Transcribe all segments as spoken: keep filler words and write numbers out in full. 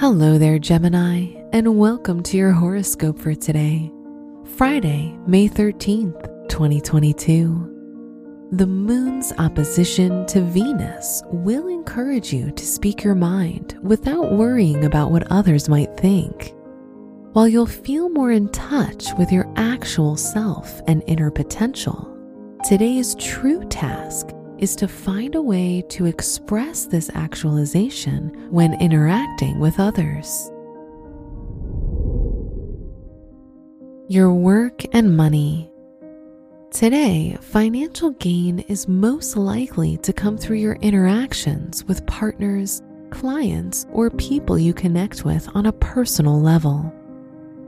Hello there, Gemini, and welcome to your horoscope for today, Friday, May thirteenth, twenty twenty-two. The moon's opposition to Venus will encourage you to speak your mind without worrying about what others might think, while you'll feel more in touch with your actual self and inner potential. Today's true task is to find a way to express this actualization when interacting with others. Your work and money. Today, financial gain is most likely to come through your interactions with partners, clients, or people you connect with on a personal level.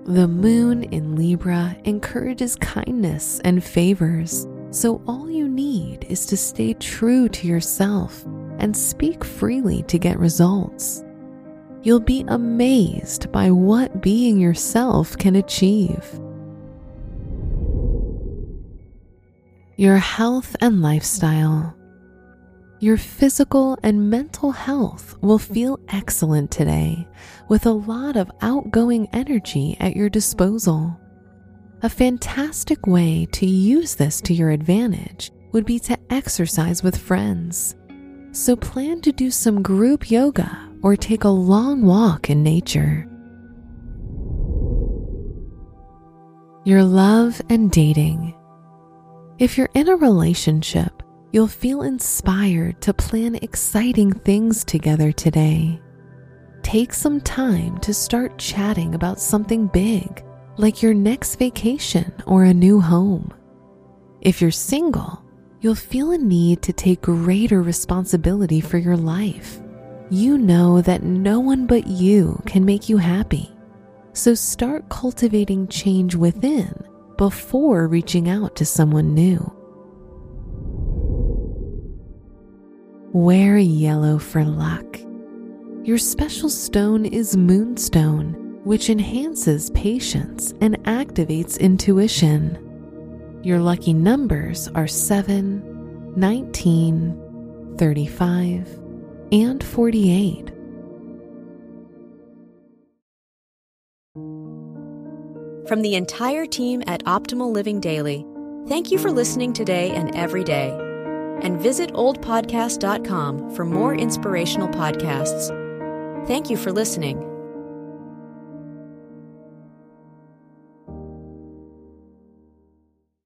The moon in Libra encourages kindness and favors, so all you need is to stay true to yourself and speak freely to get results. You'll be amazed by what being yourself can achieve. Your health and lifestyle. Your physical and mental health will feel excellent today, with a lot of outgoing energy at your disposal. A fantastic way to use this to your advantage would be to exercise with friends. So plan to do some group yoga or take a long walk in nature. Your love and dating. If you're in a relationship, you'll feel inspired to plan exciting things together today. Take some time to start chatting about something big, like your next vacation or a new home. If you're single, you'll feel a need to take greater responsibility for your life. You know that no one but you can make you happy, so start cultivating change within before reaching out to someone new. Wear yellow for luck. Your special stone is moonstone, which enhances patience and activates intuition. Your lucky numbers are seven, nineteen, thirty-five, and forty-eight. From the entire team at Optimal Living Daily, thank you for listening today and every day. And visit old podcast dot com for more inspirational podcasts. Thank you for listening.